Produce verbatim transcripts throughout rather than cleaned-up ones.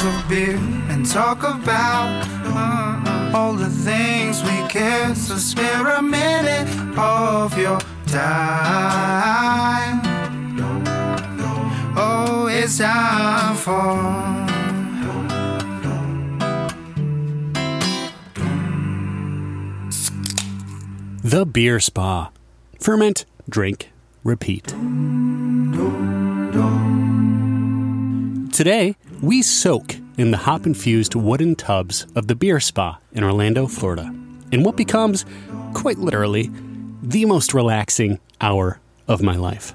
glass of beer and talk about uh, all the things we care. So spare a minute of your time. Oh, it's time for The Beer Spa. Ferment, drink, repeat. Today, we soak in the hop-infused wooden tubs of the Beer Spa in Orlando, Florida, in what becomes, quite literally, the most relaxing hour of my life.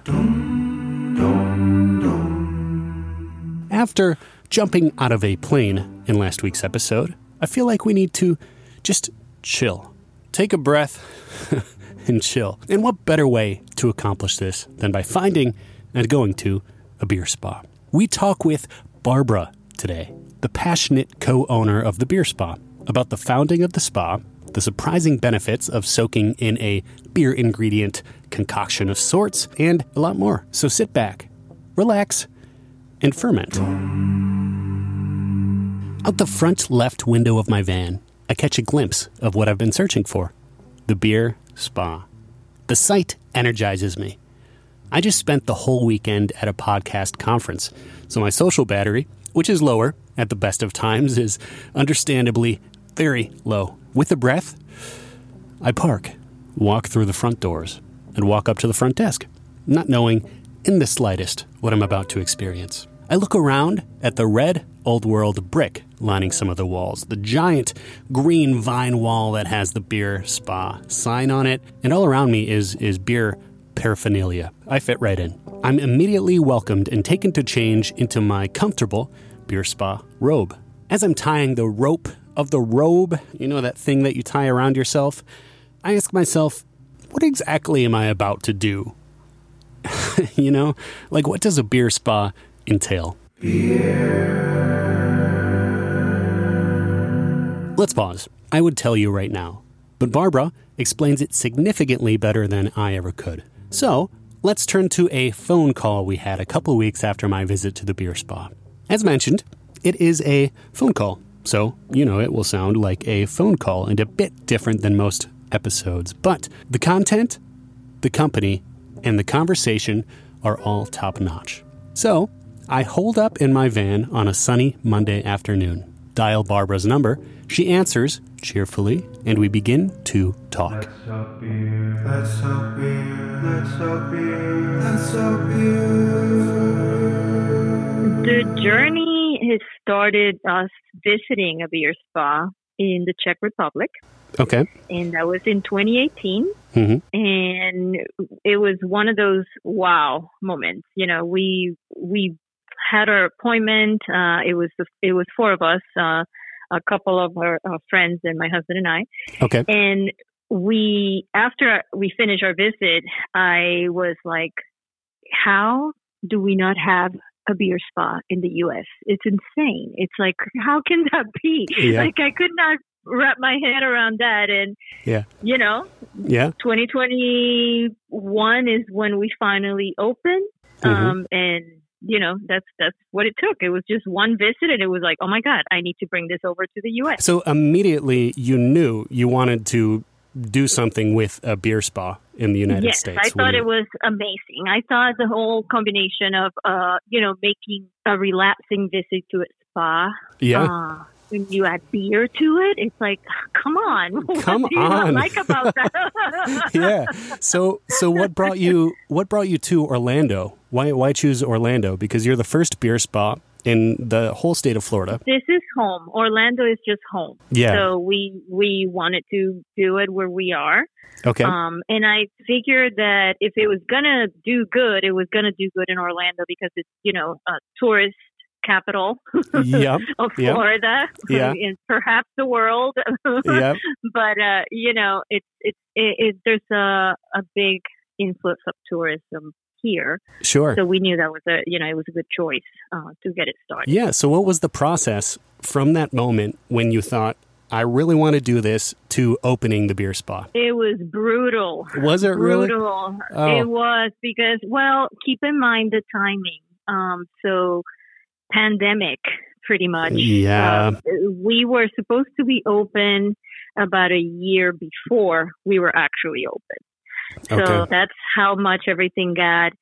After jumping out of a plane in last week's episode, I feel like we need to just chill. Take a breath and chill. And what better way to accomplish this than by finding and going to a beer spa? We talk with Barbara today, the passionate co-owner of the Beer Spa, about the founding of the spa, the surprising benefits of soaking in a beer ingredient concoction of sorts, and a lot more. So sit back, relax, and ferment. Out the front left window of my van, I catch a glimpse of what I've been searching for, the Beer Spa. The site energizes me. I just spent the whole weekend at a podcast conference, so my social battery, which is lower at the best of times, is understandably very low. With a breath, I park, walk through the front doors, and walk up to the front desk, not knowing in the slightest what I'm about to experience. I look around at the red Old World brick lining some of the walls, the giant green vine wall that has the Beer Spa sign on it, and all around me is is beer paraphernalia. I fit right in. I'm immediately welcomed and taken to change into my comfortable Beer Spa robe. As I'm tying the rope of the robe, you know, that thing that you tie around yourself, I ask myself, what exactly am I about to do? You know, like, what does a beer spa entail? Beer. Let's pause. I would tell you right now, but Barbara explains it significantly better than I ever could. So let's turn to a phone call we had a couple weeks after my visit to the Beer Spa. As mentioned, it is a phone call, so you know it will sound like a phone call and a bit different than most episodes, but the content, the company, and the conversation are all top-notch. So I hold up in my van on a sunny Monday afternoon, dial Barbara's number, she answers cheerfully, and we begin to talk. Let's up beer, let's up beer, let's up beer, let's up beer. The journey has started us visiting a beer spa in the Czech Republic. Okay. And that was in twenty eighteen. Mm-hmm. And it was one of those wow moments. You know, we we had our appointment. Uh, it was the, it was four of us, uh, a couple of our, our friends and my husband and I. Okay. And we, after we finished our visit, I was like, how do we not have a beer spa in the U S? It's insane. It's like, how can that be? Yeah. Like, I could not wrap my head around that. And yeah, you know, yeah, twenty twenty-one is when we finally opened. Mm-hmm. Um, and you know, that's that's what it took. It was just one visit, and it was like, oh my God, I need to bring this over to the U S. So immediately you knew you wanted to do something with a beer spa in the United yes, States. I thought you... it was amazing. I thought the whole combination of, uh, you know, making a relaxing visit to a spa. Yeah. Uh, when you add beer to it, it's like, come on. Come what do you on. Not like about that? Yeah. So, so what brought you? What brought you to Orlando? Why? Why choose Orlando? Because you're the first beer spa in the whole state of Florida. This is home. Orlando is just home. Yeah. So we we wanted to do it where we are. Okay. Um, and I figured that if it was gonna do good, it was gonna do good in Orlando because it's, you know, a tourist capital yep, of Florida, yep, and perhaps the world. Yep. But uh, you know, it's it's it, it, there's a a big influx of tourism here. Sure. So we knew that was a you know it was a good choice uh, to get it started. Yeah. So what was the process from that moment when you thought, I really want to do this, to opening the beer spa? It was brutal. Was it brutal. really? Brutal. Oh. It was because well, keep in mind the timing. Um, so. Pandemic pretty much. Yeah. Um, we were supposed to be open about a year before we were actually open. So okay. that's how much everything got,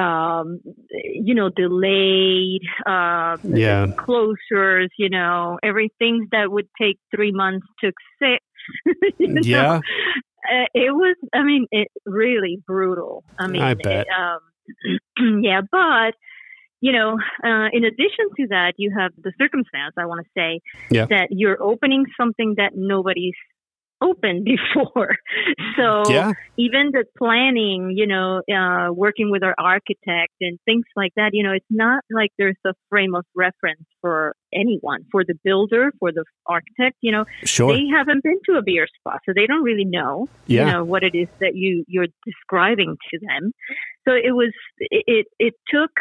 um, you know, delayed, uh, yeah. closures, you know, everything that would take three months took six. Yeah. So, uh, it was, I mean, it really brutal. I mean, I bet. It, um, yeah, but, you know, uh, in addition to that, you have the circumstance, I want to say, yeah. that you're opening something that nobody's opened before. So yeah. even the planning, you know, uh, working with our architect and things like that, you know, it's not like there's a frame of reference for anyone, for the builder, for the architect, you know, sure. they haven't been to a beer spa, so they don't really know, yeah. you know, what it is that you, you're describing to them. So it was, it, it, it took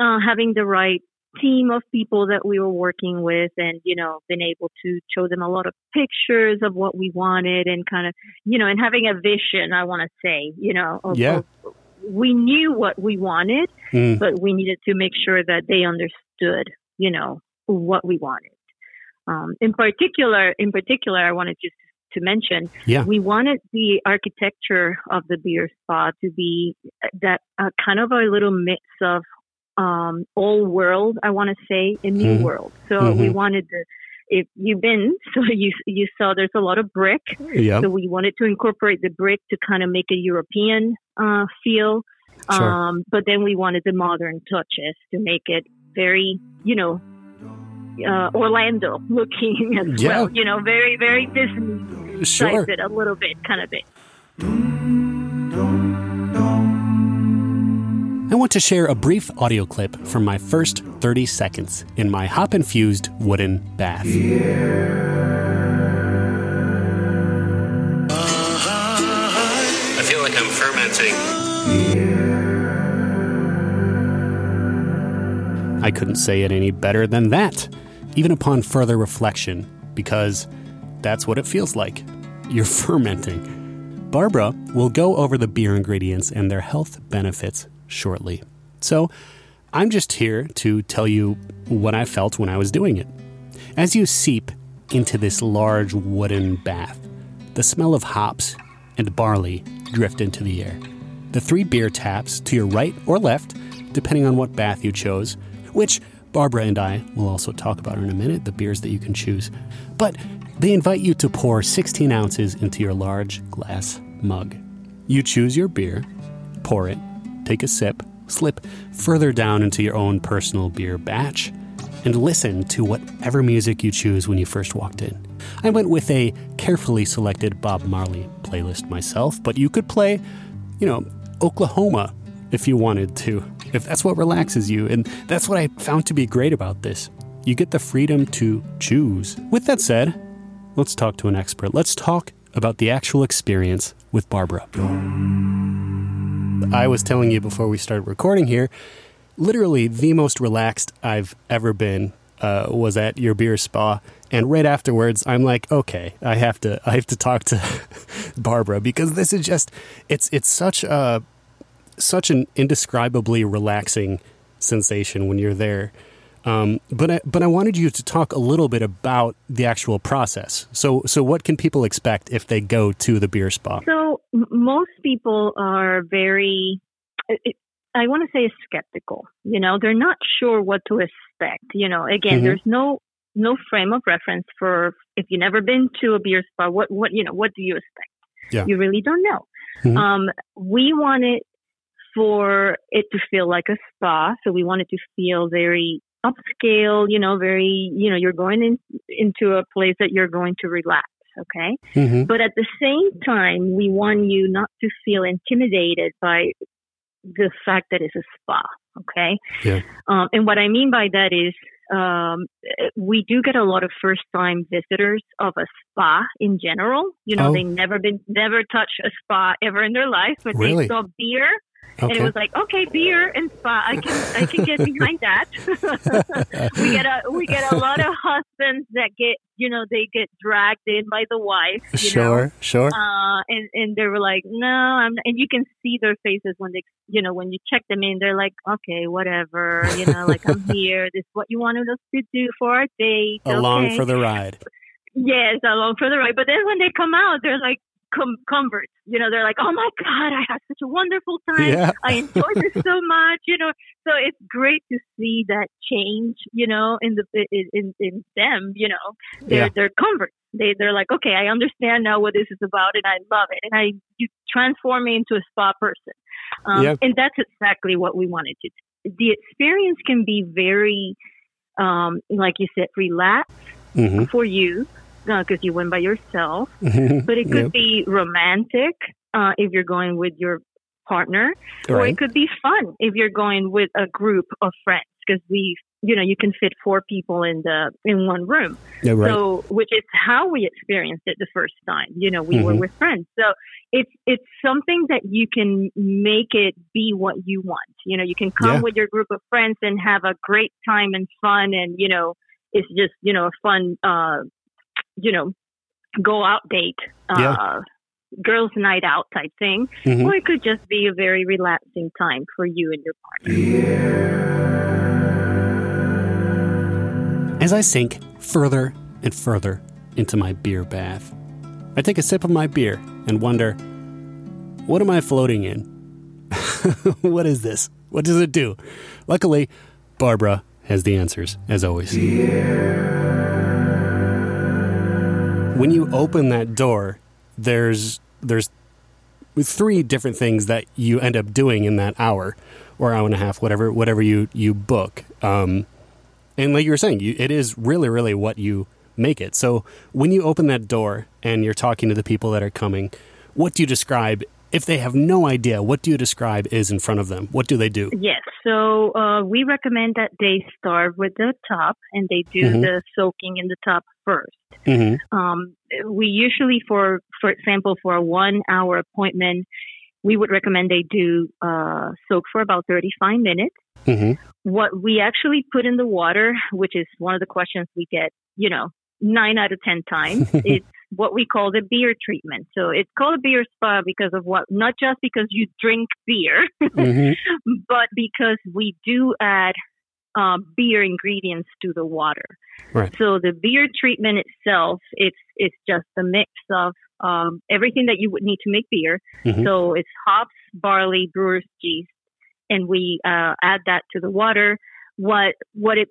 uh, having the right team of people that we were working with, and you know, been able to show them a lot of pictures of what we wanted, and kind of, you know, and having a vision, I want to say, you know, of, yeah. of, we knew what we wanted, mm. but we needed to make sure that they understood, you know, what we wanted. Um, in particular, in particular, I wanted just to mention, yeah. we wanted the architecture of the beer spa to be that uh, kind of a little mix of Um, old world, I want to say, a new mm. world. So mm-hmm. we wanted to, if you've been, so you you saw there's a lot of brick. Yep. So we wanted to incorporate the brick to kind of make a European uh, feel. Sure. Um, but then we wanted the modern touches to make it very, you know, uh, Orlando looking as yeah. well. You know, very, very Disney. Sure. It a little bit, kind of bit. I want to share a brief audio clip from my first thirty seconds in my hop-infused wooden bath. I feel like I'm fermenting. I couldn't say it any better than that, even upon further reflection, because that's what it feels like. You're fermenting. Barbara will go over the beer ingredients and their health benefits shortly. So I'm just here to tell you what I felt when I was doing it. As you seep into this large wooden bath, the smell of hops and barley drift into the air. The three beer taps to your right or left, depending on what bath you chose, which Barbara and I will also talk about in a minute, the beers that you can choose. But they invite you to pour sixteen ounces into your large glass mug. You choose your beer, pour it, take a sip, slip further down into your own personal beer batch, and listen to whatever music you choose when you first walked in. I went with a carefully selected Bob Marley playlist myself, but you could play, you know, Oklahoma if you wanted to, if that's what relaxes you. And that's what I found to be great about this. You get the freedom to choose. With that said, let's talk to an expert. Let's talk about the actual experience with Barbara. I was telling you before we started recording here, literally the most relaxed I've ever been uh, was at your beer spa. And right afterwards, I'm like, okay, I have to, I have to talk to Barbara, because this is just, it's, it's such a, such an indescribably relaxing sensation when you're there. Um, but I, but I wanted you to talk a little bit about the actual process. So so what can people expect if they go to the beer spa? So most people are very, I want to say, skeptical. You know, they're not sure what to expect. You know, again, mm-hmm. there's no no frame of reference for, if you've never been to a beer spa, what what you know, what do you expect? Yeah. You really don't know. Mm-hmm. Um, we wanted for it to feel like a spa, so we wanted to feel very upscale, you know, very, you know, you're going in, into a place that you're going to relax, okay? Mm-hmm. But at the same time, we want you not to feel intimidated by the fact that it's a spa, okay? Yeah. Um, and what I mean by that is um, we do get a lot of first-time visitors of a spa in general. You know, oh. they've never been, never touched a spa ever in their life, but really? They saw beer. Okay. And it was like, okay, beer and spa. I can I can get behind that. we get a we get a lot of husbands that get, you know, they get dragged in by the wife. You sure, know? sure. Uh, and and they were like, no, I'm. Not. And you can see their faces when they, you know, when you check them in. They're like, okay, whatever, you know, like I'm here. This is what you wanted us to do for our date. Along okay. for the ride. Yes, along for the ride. But then when they come out, they're like. Com- converts, you know, they're like, oh my God, I had such a wonderful time. Yeah. I enjoyed this so much, you know. So it's great to see that change, you know, in the in, in them, you know, they're yeah. they're converts. They they're like, okay, I understand now what this is about, and I love it, and I you transform me into a spa person, um, yep. and that's exactly what we wanted to do. The experience can be very, um, like you said, relaxed mm-hmm. for you. Because uh, you went by yourself, mm-hmm. but it could yep. be romantic uh, if you're going with your partner, right. or it could be fun if you're going with a group of friends. Because we, you know, you can fit four people in the in one room. Yeah, right. So, which is how we experienced it the first time. You know, we mm-hmm. were with friends. So it's it's something that you can make it be what you want. You know, you can come yeah. with your group of friends and have a great time and fun, and you know, it's just you know a fun. Uh, you know, go out date, uh, yeah. girls' night out type thing. Mm-hmm. Or it could just be a very relaxing time for you and your partner. As I sink further and further into my beer bath, I take a sip of my beer and wonder, what am I floating in? What is this? What does it do? Luckily, Barbara has the answers, as always. Yeah. When you open that door, there's there's three different things that you end up doing in that hour or hour and a half, whatever whatever you you book. Um, and like you were saying, you, it is really, really what you make it. So when you open that door and you're talking to the people that are coming, what do you describe? If they have no idea, what do you describe is in front of them? What do they do? Yes. So uh, we recommend that they start with the top and they do mm-hmm. the soaking in the top first. Mm-hmm. Um, we usually, for for example, for a one-hour appointment, we would recommend they do uh, soak for about thirty-five minutes. Mm-hmm. What we actually put in the water, which is one of the questions we get, you know, nine out of ten times, it's what we call the beer treatment. So it's called a beer spa because of what? Not just because you drink beer, mm-hmm. but because we do add uh, beer ingredients to the water. Right. So the beer treatment itself, it's it's just a mix of um, everything that you would need to make beer. Mm-hmm. So it's hops, barley, brewer's yeast, and we uh, add that to the water. What what it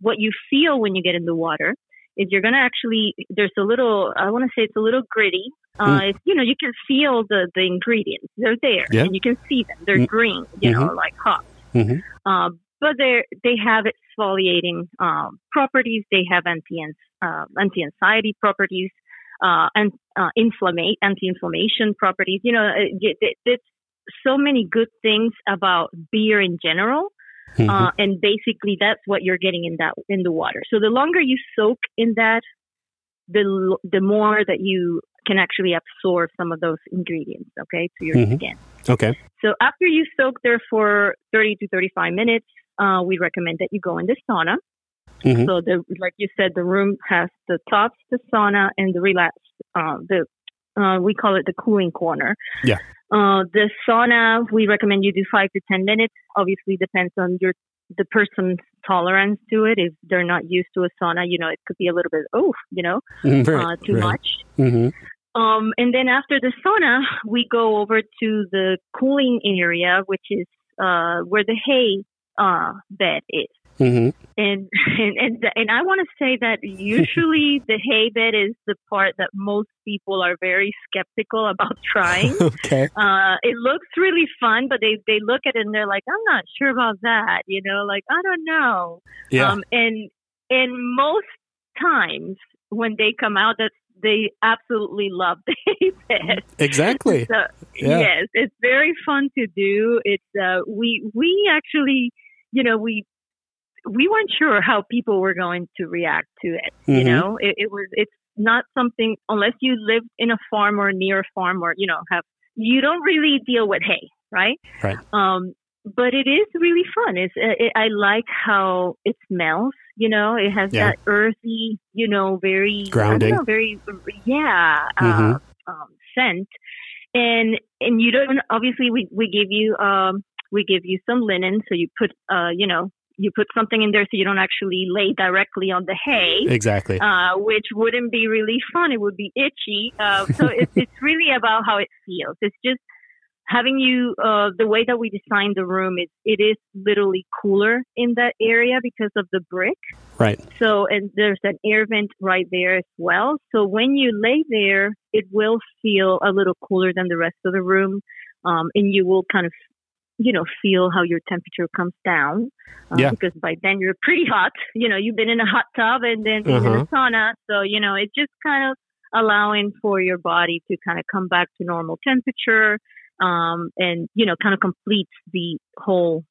what you feel when you get in the water. Is you're going to actually, there's a little, I want to say it's a little gritty. Uh, mm. You know, you can feel the, the ingredients. They're there yeah. and you can see them. They're mm. green, you mm-hmm. know, like hops. Mm-hmm. Uh, but they they have exfoliating um, properties. They have anti, uh, anti-anxiety properties, uh, and uh, inflammate, anti-inflammation properties. You know, it, it, it's so many good things about beer in general. Mm-hmm. Uh, and basically, that's what you're getting in that in the water. So the longer you soak in that, the the more that you can actually absorb some of those ingredients, okay, to your mm-hmm. skin. Okay. So after you soak there for thirty to thirty-five minutes, uh, we recommend that you go in the sauna. Mm-hmm. So the like you said, the room has the tops, the sauna, and the relaxed. Uh, the uh, we call it the cooling corner. Yeah. Uh, the sauna, we recommend you do five to ten minutes. Obviously, depends on your the person's tolerance to it. If they're not used to a sauna, you know, it could be a little bit, oh, you know, right, uh, too right. much. Mm-hmm. Um, and then after the sauna, we go over to the cooling area, which is uh, where the hay uh, bed is. Mm-hmm. And, and and and I want to say that usually the hay bed is the part that most people are very skeptical about trying. Okay. Uh, it looks really fun, but they, they look at it and they're like, I'm not sure about that. You know, like, I don't know. Yeah. Um, and, and most times when they come out, that's, they absolutely love the hay bed. Exactly. So, yeah. Yes, it's very fun to do. It's uh, we we actually, you know, we. We weren't sure how people were going to react to it. Mm-hmm. You know, it, it was, it's not something, unless you live in a farm or near a farm or, you know, have, you don't really deal with hay. right? Right. Um, but it is really fun. It's it, I like how it smells. You know, it has yeah. that earthy, you know, very grounding, I don't know, very yeah uh, mm-hmm. um, scent. And and you don't obviously we we give you um we give you some linen, so you put uh you know. You put something in there so you don't actually lay directly on the hay. Exactly. Uh, which wouldn't be really fun. It would be itchy. Uh, so it's, it's really about how it feels. It's just having you, uh, the way that we designed the room, it, it is literally cooler in that area because of the brick. Right. So, and there's an air vent right there as well. So when you lay there, it will feel a little cooler than the rest of the room. Um, and you will kind of, you know, feel how your temperature comes down uh, yeah. because by then you're pretty hot. You know, you've been in a hot tub and then uh-huh. in a sauna. So, you know, it's just kind of allowing for your body to kind of come back to normal temperature um, and, you know, kind of completes the whole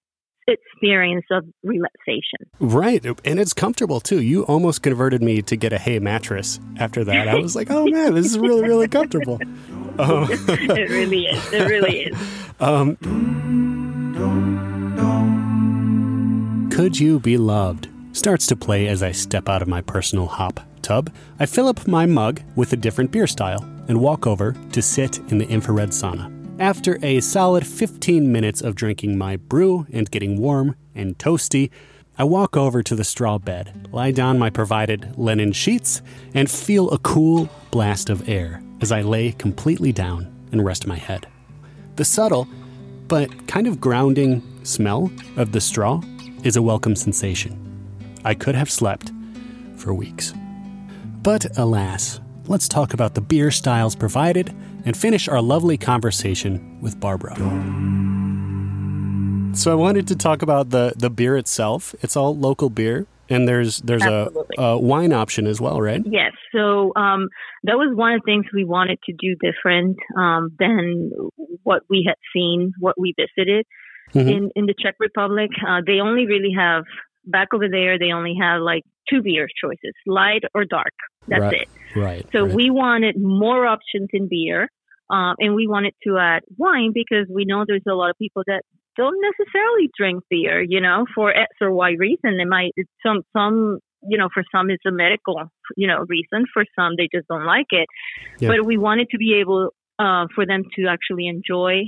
experience of relaxation. Right. And it's comfortable too. You almost converted me to get a hay mattress after that. I was like, oh man, this is really, really comfortable. Um, it really is. It really is. um, Could You Be Loved starts to play as I step out of my personal hop tub. I fill up my mug with a different beer style and walk over to sit in the infrared sauna. After a solid fifteen minutes of drinking my brew and getting warm and toasty, I walk over to the straw bed, lie down my provided linen sheets, and feel a cool blast of air as I lay completely down and rest my head. The subtle but kind of grounding smell of the straw is a welcome sensation. I could have slept for weeks. But alas, let's talk about the beer styles provided and finish our lovely conversation with Barbara. So I wanted to talk about the, the beer itself. It's all local beer. And there's there's a, a wine option as well, right? Yes. So um, that was one of the things we wanted to do different um, than what we had seen, what we visited mm-hmm. in, in the Czech Republic. Uh, they only really have, back over there, they only have like two beer choices, light or dark. That's right. it. Right. So right. we wanted more options in beer. Um, and we wanted to add wine because we know there's a lot of people that don't necessarily drink beer, you know, for X or Y reason. They might, it's some, some, you know, for some it's a medical, you know, reason. For some, they just don't like it. Yeah. But we wanted to be able uh, for them to actually enjoy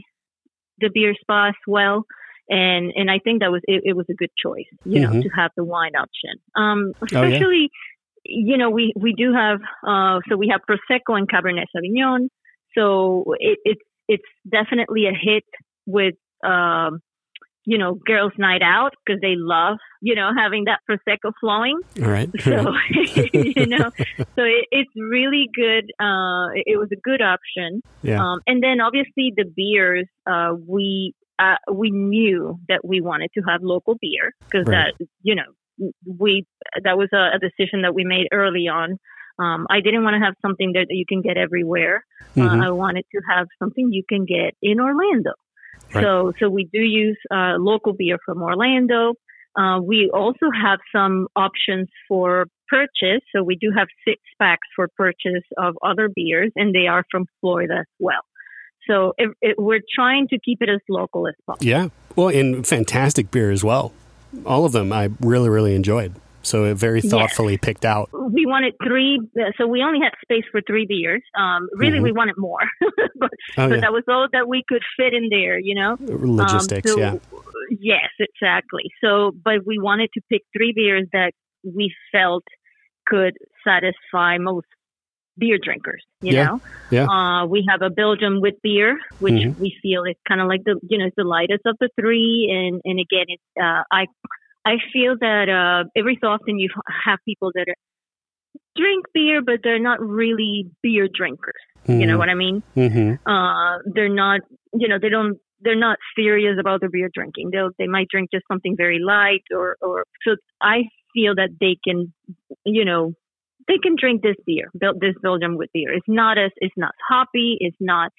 the beer spa as well. And and I think that was, it, it was a good choice, you mm-hmm. know, to have the wine option. Um, especially, oh, yeah. you know, we, we do have, uh, so we have Prosecco and Cabernet Sauvignon. So it, it, it's definitely a hit with, Um, you know, girls' night out because they love, you know, having that Prosecco flowing. All right. So, you know, so it, it's really good. Uh, it was a good option. Yeah. Um, and then obviously the beers, uh, we uh, we knew that we wanted to have local beer because right. that, you know, we that was a, a decision that we made early on. Um, I didn't want to have something that you can get everywhere. Mm-hmm. Uh, I wanted to have something you can get in Orlando. Right. So, so we do use uh, local beer from Orlando. Uh, we also have some options for purchase. So we do have six packs for purchase of other beers, and they are from Florida as well. So it, it, we're trying to keep it as local as possible. Yeah. Well, and fantastic beer as well. All of them I really, really enjoyed. So it very thoughtfully yes. picked out. We wanted three. So we only had space for three beers. Um, really, mm-hmm. we wanted more. but oh, but yeah. that was all that we could fit in there, you know? Logistics, um, so, yeah. Yes, exactly. So, but we wanted to pick three beers that we felt could satisfy most beer drinkers, you yeah. know? Yeah. Uh, we have a Belgium wit beer, which mm-hmm. we feel is kind of like the, you know, it's the lightest of the three. And, and again, it's, uh, I... I feel that uh, every so often you have people that are, drink beer, but they're not really beer drinkers. Mm-hmm. You know what I mean? Mm-hmm. Uh, they're not, you know, they don't, they're not serious about their beer drinking. They they might drink just something very light or, or, so I feel that they can, you know, they can drink this beer, this Belgium wit beer. It's not as, it's not hoppy. It's not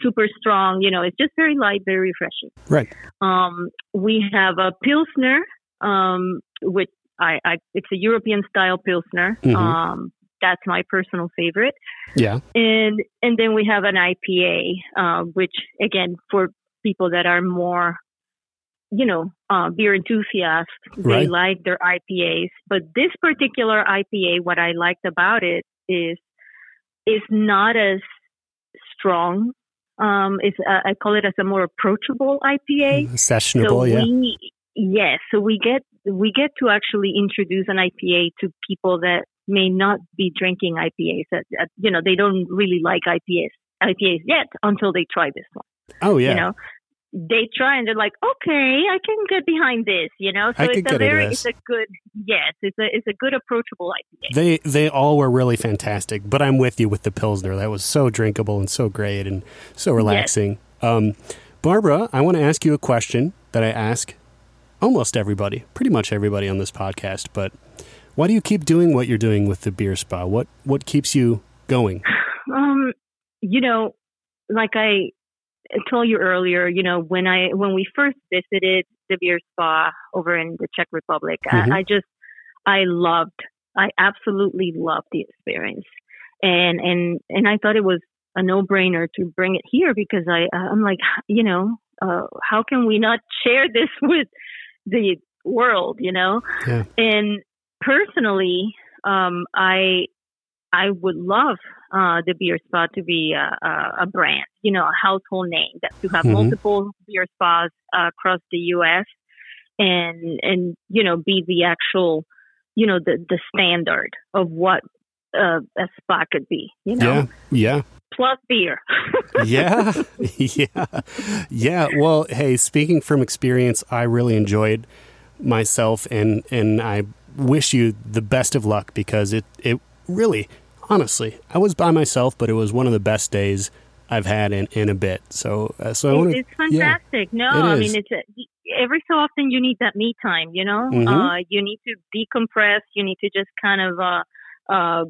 super strong. You know, it's just very light, very refreshing. Right. Um, we have a Pilsner. Um, which I, I, it's a European style Pilsner. Mm-hmm. Um, that's my personal favorite. Yeah. And, and then we have an I P A, uh, which again, for people that are more, you know, uh, beer enthusiasts. Right. They like their I P As. But this particular I P A, what I liked about it is it's not as strong. Um, it's uh, I call it as a more approachable I P A. Sessionable, so yeah. We, yes, so we get we get to actually introduce an I P A to people that may not be drinking I P As. That, that, you know, they don't really like I P As I P As yet until they try this one. Oh yeah, you know, they try and they're like, okay, I can get behind this. You know, so I it's a very it's a good yes, it's a it's a good approachable I P A. They they all were really fantastic, but I'm with you with the Pilsner. That was so drinkable and so great and so relaxing. Yes. Um, Barbara, I want to ask you a question that I ask almost everybody, pretty much everybody on this podcast, but why do you keep doing what you're doing with the Beer Spa? What what keeps you going? Um, you know, like I told you earlier, you know, when I when we first visited the Beer Spa over in the Czech Republic, mm-hmm. I, I just I loved, I absolutely loved the experience, and and and I thought it was a no-brainer to bring it here because I I'm like, you know, uh, how can we not share this with the world, you know? Yeah. And personally, um, I I would love uh, the Beer Spa to be a, a, a brand, you know, a household name, that to have mm-hmm. multiple beer spas uh, across the U S and and you know be the actual, you know, the the standard of what uh, a spa could be, you know. Yeah. Yeah. Plus beer. yeah, yeah, yeah. Well, hey, speaking from experience, I really enjoyed myself, and and I wish you the best of luck because it, it really, honestly, I was by myself, but it was one of the best days I've had in, in a bit. So, uh, so I wanna, it's fantastic. Yeah, no, it I mean, it's a, every so often you need that me time, you know, mm-hmm. uh, you need to decompress, you need to just kind of, uh, uh,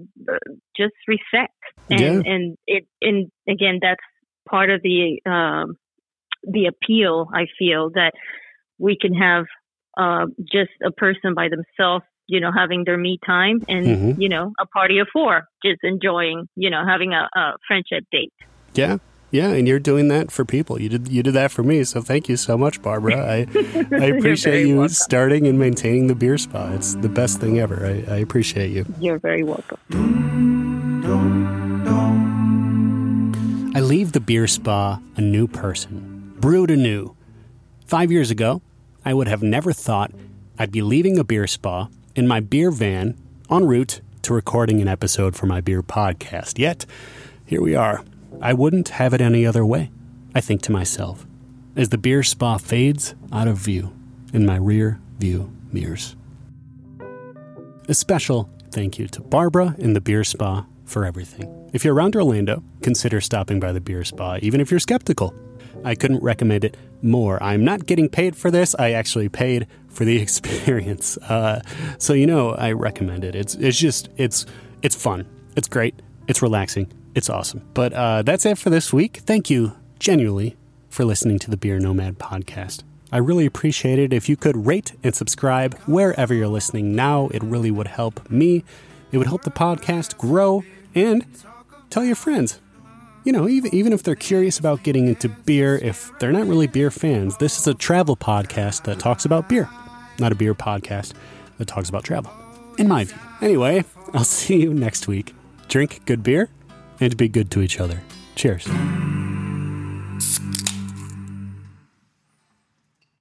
just reset. And, yeah. and it, and again, that's part of the, um, the appeal. I feel that we can have, uh, just a person by themselves, you know, having their me time and, mm-hmm. you know, a party of four, just enjoying, you know, having a, a friendship date. Yeah. Yeah. And you're doing that for people. You did, you did that for me. So thank you so much, Barbara. I, I appreciate you welcome. starting and maintaining the Beer Spa. It's the best thing ever. I, I appreciate you. You're very welcome. I leave the Beer Spa a new person, brewed anew. Five years ago, I would have never thought I'd be leaving a beer spa in my beer van en route to recording an episode for my beer podcast. Yet, here we are. I wouldn't have it any other way, I think to myself, as the beer spa fades out of view in my rear view mirrors. A special thank you to Barbara and the Beer Spa for everything. If you're around Orlando, consider stopping by the Beer Spa, even if you're skeptical. I couldn't recommend it more. I'm not getting paid for this. I actually paid for the experience. Uh, so, you know, I recommend it. It's it's just, it's it's fun. It's great. It's relaxing. It's awesome. But uh, that's it for this week. Thank you genuinely for listening to the Beer Nomad Podcast. I really appreciate it. If you could rate and subscribe wherever you're listening now, it really would help me. It would help the podcast grow, and tell your friends. You know, even even if they're curious about getting into beer, if they're not really beer fans, this is a travel podcast that talks about beer, not a beer podcast that talks about travel, in my view. Anyway, I'll see you next week. Drink good beer and be good to each other. Cheers.